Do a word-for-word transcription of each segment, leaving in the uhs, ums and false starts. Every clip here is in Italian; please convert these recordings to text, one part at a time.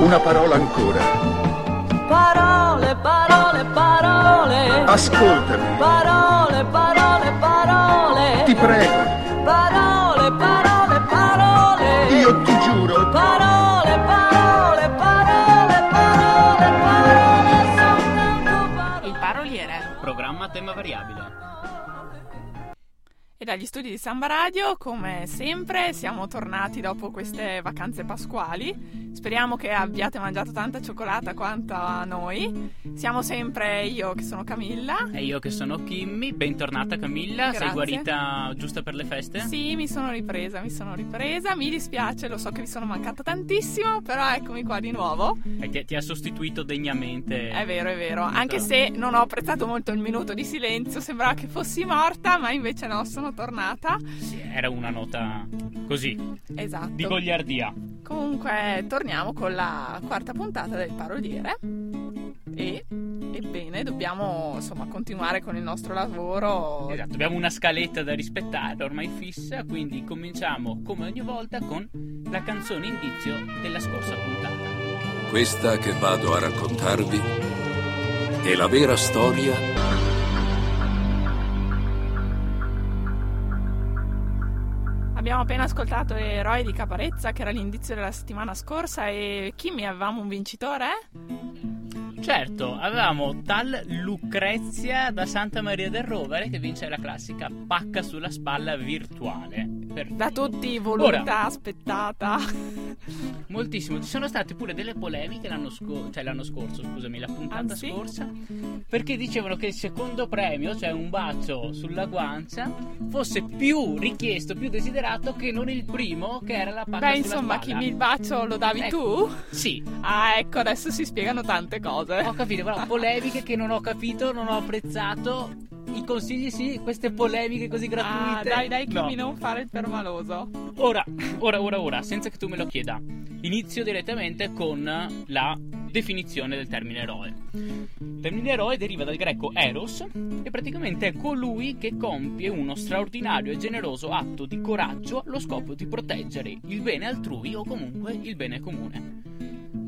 Una parola ancora. Parole, parole, parole. Ascoltami. Parole, parole, parole. Ti prego. Parole, parole, parole. Io ti giuro. Parole, parole, parole, parole, parole, soltanto parole. Il Paroliere, programma a tema variabile. E dagli studi di Samba Radio, come sempre, siamo tornati dopo queste vacanze pasquali. Speriamo che abbiate mangiato tanta cioccolata quanto a noi. Siamo sempre io che sono Camilla. E io che sono Kimmy. Bentornata Camilla. Grazie. Sei guarita giusta per le feste? Sì, mi sono ripresa, mi sono ripresa. Mi dispiace, lo so che vi sono mancata tantissimo, però eccomi qua di nuovo. E ti, ti ha sostituito degnamente. È vero, è vero. Anche se non ho apprezzato molto il minuto di silenzio, sembrava che fossi morta, ma invece no, sono tornata. Sì, era una nota così, esatto, di goliardia. Comunque torniamo con la quarta puntata del Paroliere e ebbene dobbiamo insomma continuare con il nostro lavoro. Esatto, abbiamo una scaletta da rispettare ormai fissa, quindi cominciamo come ogni volta con la canzone indizio della scorsa puntata. Questa che vado a raccontarvi è la vera storia . Abbiamo appena ascoltato Eroe di Caparezza, che era l'indizio della settimana scorsa. E Kimi, avevamo un vincitore? Certo, avevamo tal Lucrezia da Santa Maria del Rovere che vince la classica pacca sulla spalla virtuale. Perfetto. Da tutti voluta. Ora, aspettata moltissimo, ci sono state pure delle polemiche l'anno, sco- cioè l'anno scorso scusami la puntata ah, sì? scorsa, perché dicevano che il secondo premio, cioè un bacio sulla guancia, fosse più richiesto, più desiderato che non il primo, che era la pacca Beh, sulla insomma, spalla. Beh insomma, chi il bacio lo davi ecco, tu? Sì. Ah ecco, adesso si spiegano tante cose. Ho capito, però polemiche che non ho capito, non ho apprezzato. I consigli sì, queste polemiche così gratuite. Ah, dai, dai, Kimi, no. non fare il permaloso. Ora, ora, ora, ora, senza che tu me lo chieda, inizio direttamente con la definizione del termine eroe. Il termine eroe deriva dal greco eros e praticamente è colui che compie uno straordinario e generoso atto di coraggio allo scopo di proteggere il bene altrui o comunque il bene comune.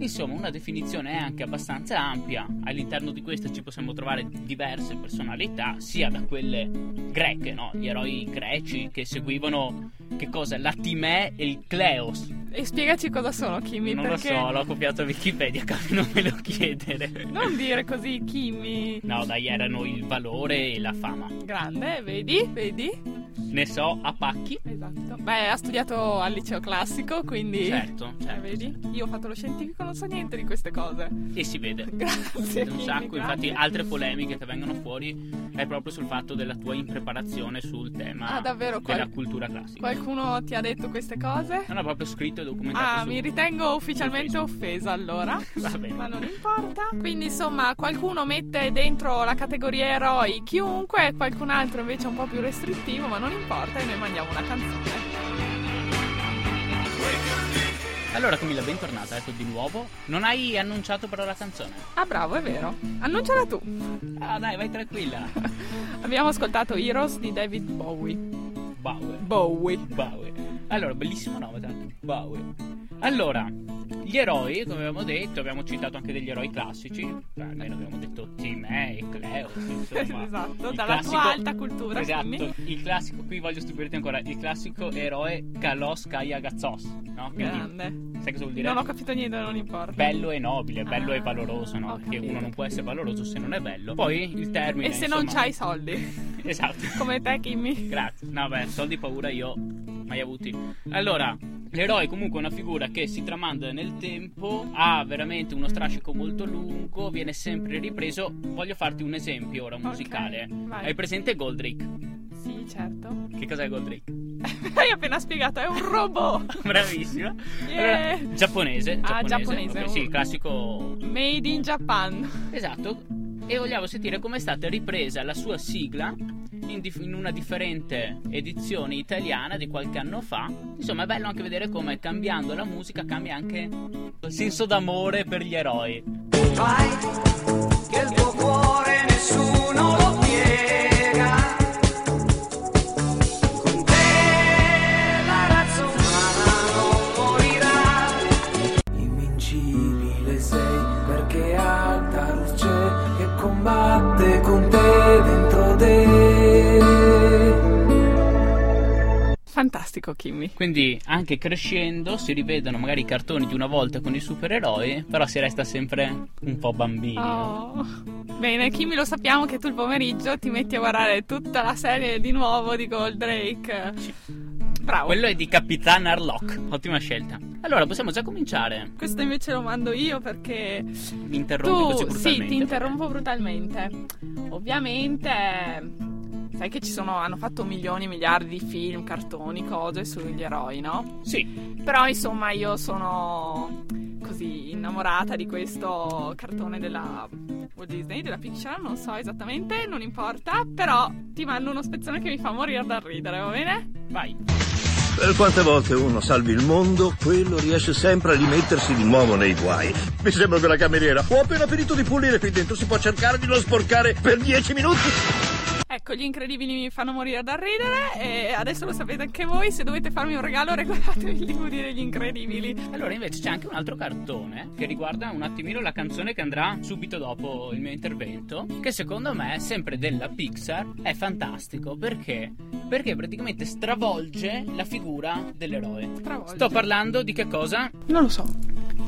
Insomma, una definizione è anche abbastanza ampia. All'interno di questa ci possiamo trovare diverse personalità, sia da quelle greche, no? Gli eroi greci che seguivano, che cosa? La Timè e il Cleos. E spiegaci cosa sono, Kimi, non perché... lo so, l'ho copiato a Wikipedia, capi, non me lo chiedere. Non dire così, Kimi. No, dai, erano il valore e la fama. Grande, vedi, vedi? Ne so a pacchi. Esatto. Beh, ha studiato al liceo classico, quindi... Certo, certo. Eh, vedi? Io ho fatto lo scientifico, non so niente di queste cose. E si vede. Grazie. Un sacco, grazie. Infatti, altre polemiche che vengono fuori è proprio sul fatto della tua impreparazione sul tema ah, davvero? della Qual- cultura classica. Qualcuno ti ha detto queste cose? Non ho proprio scritto e documentato. Ah, mi ritengo ufficialmente offesa allora. Va bene. Ma non importa. Quindi, insomma, qualcuno mette dentro la categoria eroi chiunque, qualcun altro invece è un po' più restrittivo, ma non importa, e noi mandiamo una canzone. Allora Camilla, bentornata, ecco di nuovo. Non hai annunciato però la canzone. Ah bravo, è vero, annunciala tu. Ah dai, vai tranquilla. Abbiamo ascoltato Heroes di David Bowie Bowie Bowie, Bowie. Allora, bellissimo nome tanto, Bowie. Allora, gli eroi, come abbiamo detto, abbiamo citato anche degli eroi classici. Beh, almeno abbiamo detto Timè e Cleo, insomma. Esatto, il dalla classico, tua alta cultura. Esatto, Kimi. Il classico, qui voglio stupirti ancora, il classico eroe Kalos Kai Agazzos, no? Grande. Sai cosa vuol dire? Non ho capito niente, non importa. Bello e nobile, bello ah, e valoroso, no? Perché uno non può essere valoroso se non è bello. Poi il termine, e se insomma, non c'hai soldi. Esatto. Come te, Kimi. Grazie. No beh, soldi paura io mai avuti. Allora, l'eroe è comunque una figura che si tramanda nel tempo, ha veramente uno strascico molto lungo, viene sempre ripreso. Voglio farti un esempio ora musicale. Okay, hai presente Goldrick? Sì, certo. Che cos'è Goldrick? Hai appena spiegato, è un robot. Bravissima. Yeah. Allora, giapponese, giapponese. Ah, giapponese. Okay, sì, il classico Made in Japan. Esatto. E vogliamo sentire come è stata ripresa la sua sigla in, dif- in una differente edizione italiana di qualche anno fa. Insomma, è bello anche vedere come, cambiando la musica, cambia anche il senso d'amore per gli eroi. Vai, che il tuo cuore nessuno lo piega. Con te la razza umana non morirà. Invincibile. forte con te dentro te. Fantastico, Kimmy. Quindi anche crescendo si rivedono magari i cartoni di una volta con i supereroi, però si resta sempre un po' bambini. Oh. Bene, Kimmy, lo sappiamo che tu il pomeriggio ti metti a guardare tutta la serie di nuovo di Goldrick. Sì. Bravo. Quello è di Capitan Harlock, ottima scelta. Allora, possiamo già cominciare. Questo invece lo mando io perché mi interrompo così brutalmente. Sì, ti interrompo brutalmente. Ovviamente, sai che ci sono, hanno fatto milioni e miliardi di film, cartoni, cose sugli eroi, no? Sì. Però insomma io sono così innamorata di questo cartone della Walt Disney, della Pixar, non so esattamente, non importa, però ti mando uno spezzone che mi fa morire dal ridere, va bene? Vai. Per quante volte uno salvi il mondo, quello riesce sempre a rimettersi di nuovo nei guai. Mi sembra che la cameriera ho appena finito di pulire qui dentro, si può cercare di non sporcare per dieci minuti? Ecco, gli incredibili mi fanno morire dal ridere e adesso lo sapete anche voi, se dovete farmi un regalo regalatevi il libro degli incredibili. Allora invece c'è anche un altro cartone che riguarda un attimino la canzone che andrà subito dopo il mio intervento, che secondo me sempre della Pixar è fantastico perché... perché praticamente stravolge la figura dell'eroe. Stravolge. Sto parlando di che cosa? Non lo so.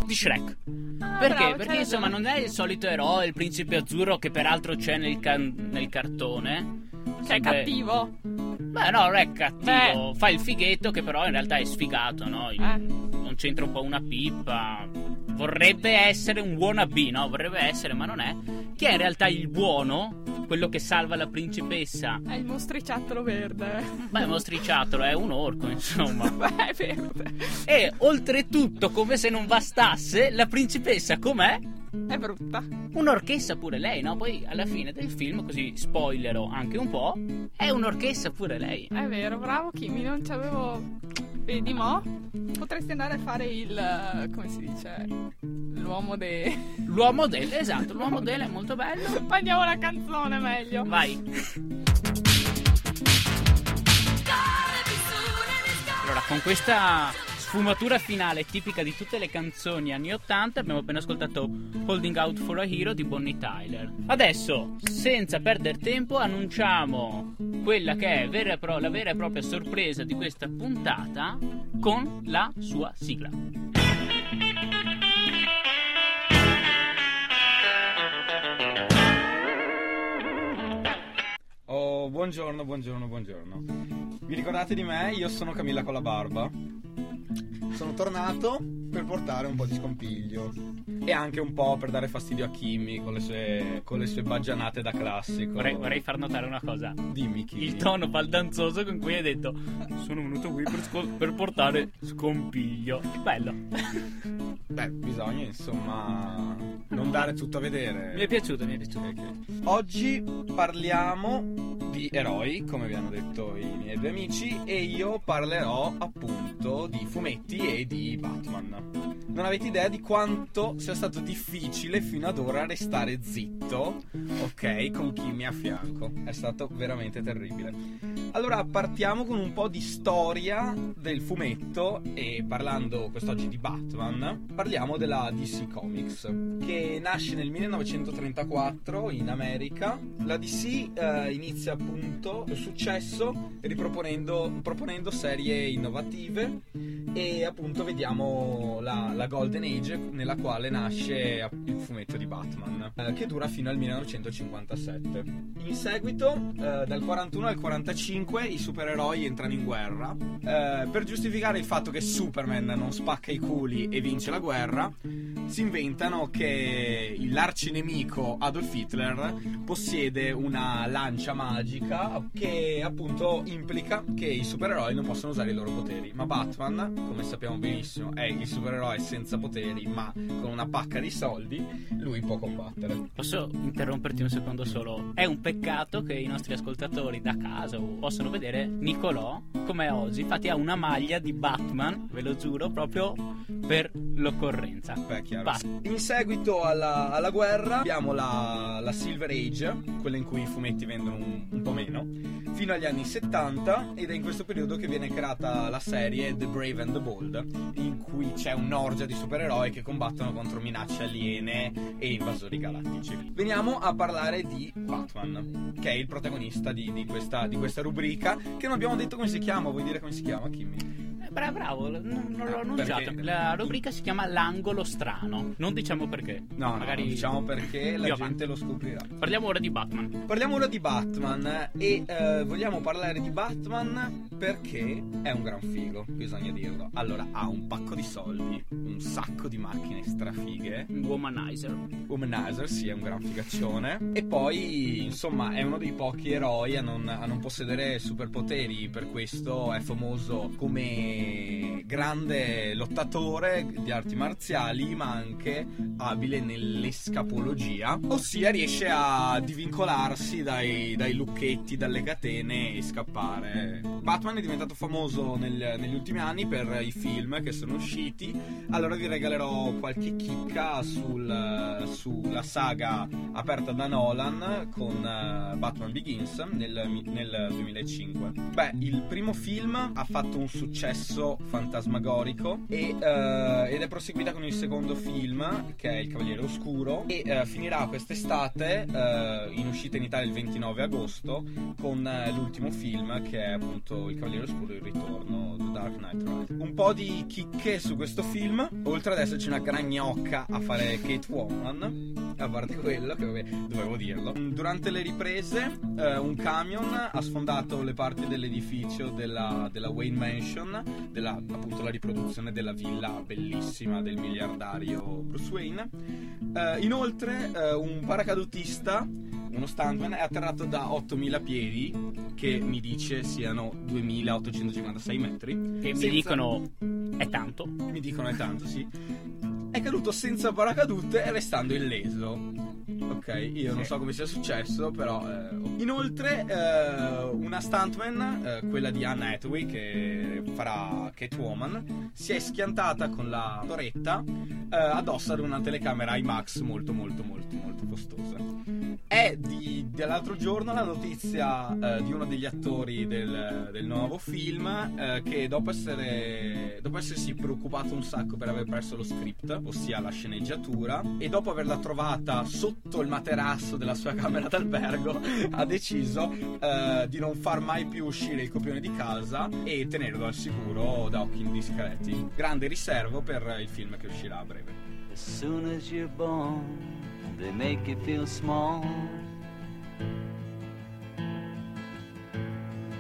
Di Shrek. Ah, perché? Bravo, perché insomma non è il solito eroe, il principe azzurro che peraltro c'è nel, can- nel cartone. Cioè è cattivo. Beh no, non è cattivo. Beh. Fa il fighetto che però in realtà è sfigato, no? Il... Eh. Non c'entra un po' una pippa. Vorrebbe essere un wannabe, no? Vorrebbe essere, ma non è. Che è in realtà il buono, quello che salva la principessa. È il mostriciattolo verde. Beh, il mostriciattolo è un orco, insomma. Beh, è verde. E oltretutto, come se non bastasse, la principessa com'è? È brutta. Un'orchessa pure lei, no? Poi alla fine del film, così spoilero anche un po', è un'orchessa pure lei. È vero, bravo Kimi, non ci avevo... Vedi mo? Potresti andare a fare il... come si dice? L'uomo del... L'uomo del, esatto, l'uomo del è molto bello. Prendiamo la canzone meglio. Vai. Allora, con questa... sfumatura finale tipica di tutte le canzoni anni ottanta, abbiamo appena ascoltato Holding Out for a Hero di Bonnie Tyler. Adesso, senza perdere tempo, annunciamo quella che è vera pro- la vera e propria sorpresa di questa puntata con la sua sigla. Oh, buongiorno, buongiorno, buongiorno. Vi ricordate di me? Io sono Camilla con la barba. Sono tornato per portare un po' di scompiglio e anche un po' per dare fastidio a Kimmy con le sue, con le sue baggianate da classico. Vorrei, vorrei far notare una cosa. Dimmi, Kimmy. Il tono baldanzoso con cui hai detto sono venuto qui per, sco- per portare scompiglio. Bello. Beh, bisogna insomma non dare tutto a vedere. Mi è piaciuto, mi è piaciuto. Okay. Oggi parliamo di eroi, come vi hanno detto i miei due amici, e io parlerò appunto di fumetti e di Batman. Non avete idea di quanto sia stato difficile fino ad ora restare zitto, ok, con chi mi ha a fianco. È stato veramente terribile. Allora partiamo con un po' di storia del fumetto e parlando quest'oggi di Batman parliamo della D C Comics, che nasce nel millenovecentotrentaquattro in America. La D C eh, inizia appunto il successo riproponendo proponendo serie innovative e appunto vediamo la, la Golden Age nella quale nasce il fumetto di Batman eh, che dura fino al millenovecentocinquantasette. In seguito eh, dal quarantuno al quarantacinque i supereroi entrano in guerra eh, per giustificare il fatto che Superman non spacca i culi e vince la guerra. Si inventano che l'arcinemico Adolf Hitler possiede una lancia magica che appunto implica che i supereroi non possono usare i loro poteri, ma Batman, come sappiamo benissimo, è il supereroe senza poteri ma con una pacca di soldi, lui può combattere. Posso interromperti un secondo solo? È un peccato che i nostri ascoltatori da casa possano vedere Nicolò come oggi, infatti ha una maglia di Batman, ve lo giuro, proprio per l'occorrenza. Beh, chiaro. Bart. In seguito alla, alla guerra abbiamo la, la Silver Age, quella in cui i fumetti vendono un, un po' meno, fino agli anni settanta, ed è in questo periodo che viene creata la serie The Brave and the Bold, in cui c'è un'orgia di supereroi che combattono contro minacce aliene e invasori galattici. Veniamo a parlare di Batman, che è il protagonista di, di, questa, di questa rubrica, che non abbiamo detto come si chiama. Vuoi dire come si chiama, Kimmy? Bravo, bravo, non l'ho ah, annunciato. Perché... la rubrica si chiama L'angolo strano. Non diciamo perché. No, magari no, non diciamo perché la gente lo scoprirà. Parliamo ora di Batman. Parliamo ora di Batman. E eh, vogliamo parlare di Batman perché è un gran figo, bisogna dirlo. Allora, ha un pacco di soldi, un sacco di macchine strafighe. Womanizer. Womanizer, sì, è un gran figaccione. E poi, insomma, è uno dei pochi eroi a non, a non possedere superpoteri. Per questo è famoso come grande lottatore di arti marziali, ma anche abile nell'escapologia, ossia riesce a divincolarsi dai, dai lucchetti, dalle catene e scappare. Batman è diventato famoso nel, negli ultimi anni per i film che sono usciti. Allora vi regalerò qualche chicca sul, sulla saga aperta da Nolan con Batman Begins nel, nel duemilacinque. Beh, il primo film ha fatto un successo fantasmagorico e, uh, ed è proseguita con il secondo film, che è Il Cavaliere Oscuro, e uh, finirà quest'estate uh, in uscita in Italia il ventinove agosto con uh, l'ultimo film, che è appunto Il Cavaliere Oscuro, il ritorno, The Dark Knight Rider. Un po' di chicche su questo film, oltre ad esserci una gran gnocca a fare Catwoman, a parte quello che dovevo dirlo. Durante le riprese uh, un camion ha sfondato le parti dell'edificio della, della Wayne Mansion, della, appunto, la riproduzione della villa bellissima del miliardario Bruce Wayne. Uh, inoltre uh, un paracadutista, uno stuntman, è atterrato da ottomila piedi, che mi dice siano duemilaottocentocinquantasei metri, che senza... mi dicono è tanto mi dicono è tanto sì è caduto senza paracadute e restando illeso. Ok, io sì. non so come sia successo, però eh, inoltre eh, una stuntman, eh, quella di Anne Hathaway, che farà Catwoman, si è schiantata con la torretta eh, addosso ad una telecamera IMAX molto molto molto molto costosa. È di, dell'altro giorno la notizia eh, di uno degli attori del, del nuovo film eh, che dopo essere dopo essersi preoccupato un sacco per aver perso lo script, ossia la sceneggiatura, e dopo averla trovata sotto il materasso della sua camera d'albergo, ha deciso eh, di non far mai più uscire il copione di casa e tenerlo al sicuro da occhi indiscreti. Grande riservo per il film che uscirà a breve. As soon as you're born, they make you feel small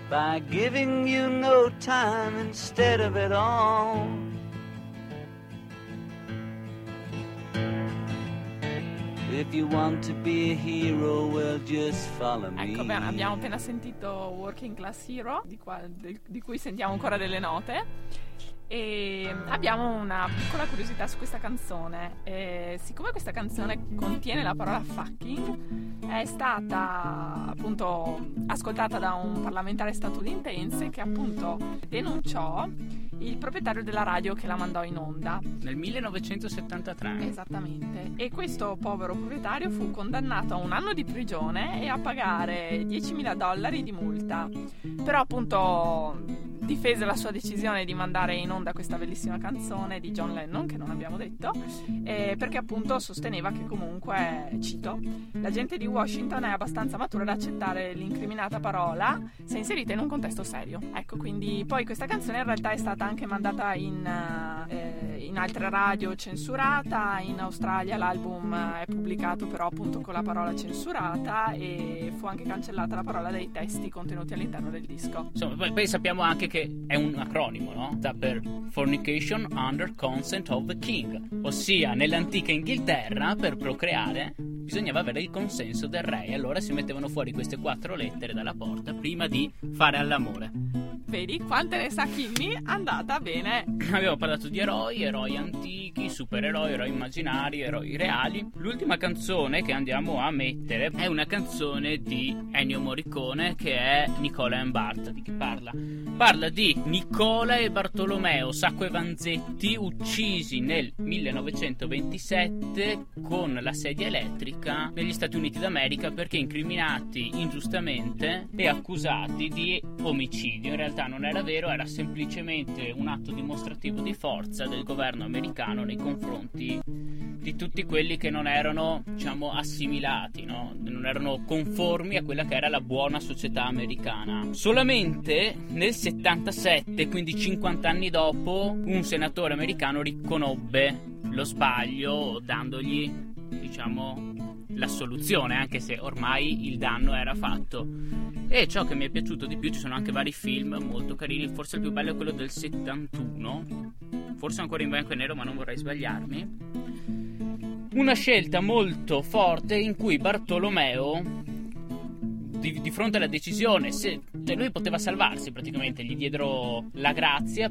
by giving you no time instead of it all. If you want to be a hero, well, just follow me. Ecco, bene, abbiamo appena sentito Working Class Hero, di, qua, di, di cui sentiamo ancora delle note, e abbiamo una piccola curiosità su questa canzone. E siccome questa canzone contiene la parola fucking, è stata appunto ascoltata da un parlamentare statunitense che appunto denunciò il proprietario della radio che la mandò in onda nel millenovecentosettantatré. Esattamente. E questo povero proprietario fu condannato a un anno di prigione e a pagare diecimila dollari di multa. Però appunto difese la sua decisione di mandare in onda questa bellissima canzone di John Lennon, che non abbiamo detto, eh, perché appunto sosteneva che comunque, cito, la gente di Washington è abbastanza matura da accettare l'incriminata parola se inserita in un contesto serio. Ecco, quindi poi questa canzone in realtà è stata anche mandata in, eh, in altre radio censurata. In Australia l'album è pubblicato però appunto con la parola censurata, e fu anche cancellata la parola dei testi contenuti all'interno del disco. Insomma, poi, poi sappiamo anche che è un acronimo, no? Sta per Fornication Under Consent of the King, ossia nell'antica Inghilterra per procreare bisognava avere il consenso del re, allora si mettevano fuori queste quattro lettere dalla porta prima di fare all'amore. Vedi quante ne sa Kimmy, andata bene. Abbiamo parlato di eroi, eroi antichi, supereroi, eroi immaginari, eroi reali. L'ultima canzone che andiamo a mettere è una canzone di Ennio Morricone che è Nicola and Bart. Di chi parla? Parla di Nicola e Bartolomeo Sacco e Vanzetti, uccisi nel millenovecentoventisette con la sedia elettrica negli Stati Uniti d'America perché incriminati ingiustamente e accusati di omicidio. In realtà non era vero, era semplicemente un atto dimostrativo di forza del governo americano nei confronti di tutti quelli che non erano, diciamo, assimilati, no? Non erano conformi a quella che era la buona società americana. Solamente nel settantasette, quindi cinquanta anni dopo, un senatore americano riconobbe lo sbaglio dandogli, diciamo, la soluzione, anche se ormai il danno era fatto. E ciò che mi è piaciuto di più, ci sono anche vari film molto carini, forse il più bello è quello del settantuno, forse ancora in bianco e nero ma non vorrei sbagliarmi. Una scelta molto forte in cui Bartolomeo, di, di fronte alla decisione, se, cioè lui poteva salvarsi praticamente, gli diedero la grazia,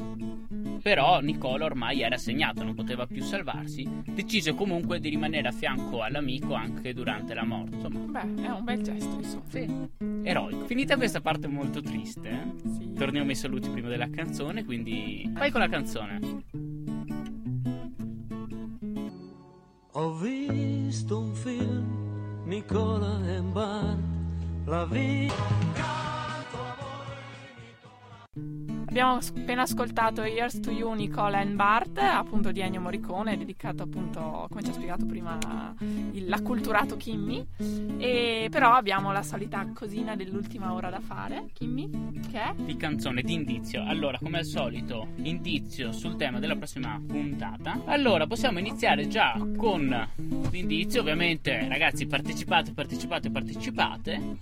però Nicola ormai era segnato, non poteva più salvarsi, decise comunque di rimanere a fianco all'amico anche durante la morte. Insomma, beh, è un bel gesto, insomma. Sì, eroico. Finita questa parte molto triste, eh? Sì. Torniamo ai saluti prima della canzone, quindi vai con la canzone. Ho visto un film, Nicola and Bart, la vita. Abbiamo appena ascoltato Here's to You, Nicola and Bart, appunto di Ennio Morricone, dedicato appunto, come ci ha spiegato prima, il, l'acculturato Kimmy. E però abbiamo la solita cosina dell'ultima ora da fare, Kimmy, che è? Di canzone, di indizio. Allora, come al solito, indizio sul tema della prossima puntata. Allora, possiamo iniziare già con l'indizio. Ovviamente, ragazzi, partecipate, partecipate, partecipate.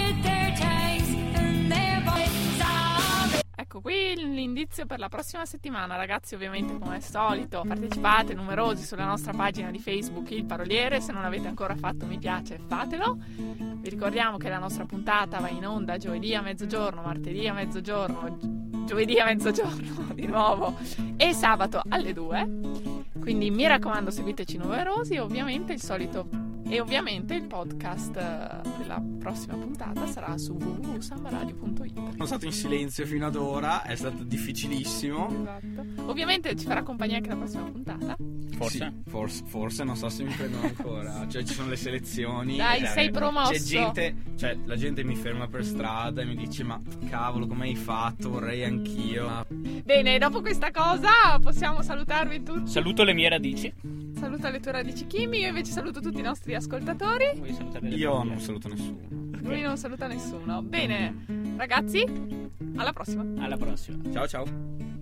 Ecco qui l'indizio per la prossima settimana, ragazzi. Ovviamente, come al solito, partecipate numerosi sulla nostra pagina di Facebook Il Paroliere. Se non avete ancora fatto mi piace, fatelo. Vi ricordiamo che la nostra puntata va in onda giovedì a mezzogiorno, martedì a mezzogiorno, giovedì a mezzogiorno di nuovo e sabato alle due. Quindi mi raccomando, seguiteci numerosi. Ovviamente il solito e ovviamente il podcast della prossima puntata sarà su w w w punto samba radio punto i t. Sono stato in silenzio fino ad ora, è stato difficilissimo. Esatto. Ovviamente ci farà compagnia anche la prossima puntata. Forse, sì, forse, forse non so se mi prendono ancora. Cioè, ci sono le selezioni. Dai, dai, sei promosso. C'è gente, cioè la gente mi ferma per strada e mi dice: ma cavolo, come hai fatto? Vorrei anch'io. Bene, dopo questa cosa possiamo salutarvi tutti. Saluto le mie radici. Saluto le tue radici, Kimi. Io invece saluto tutti i nostri ascoltatori. Io non saluto nessuno. Lui non saluta nessuno. Bene, ragazzi, alla prossima. Alla prossima. Ciao ciao.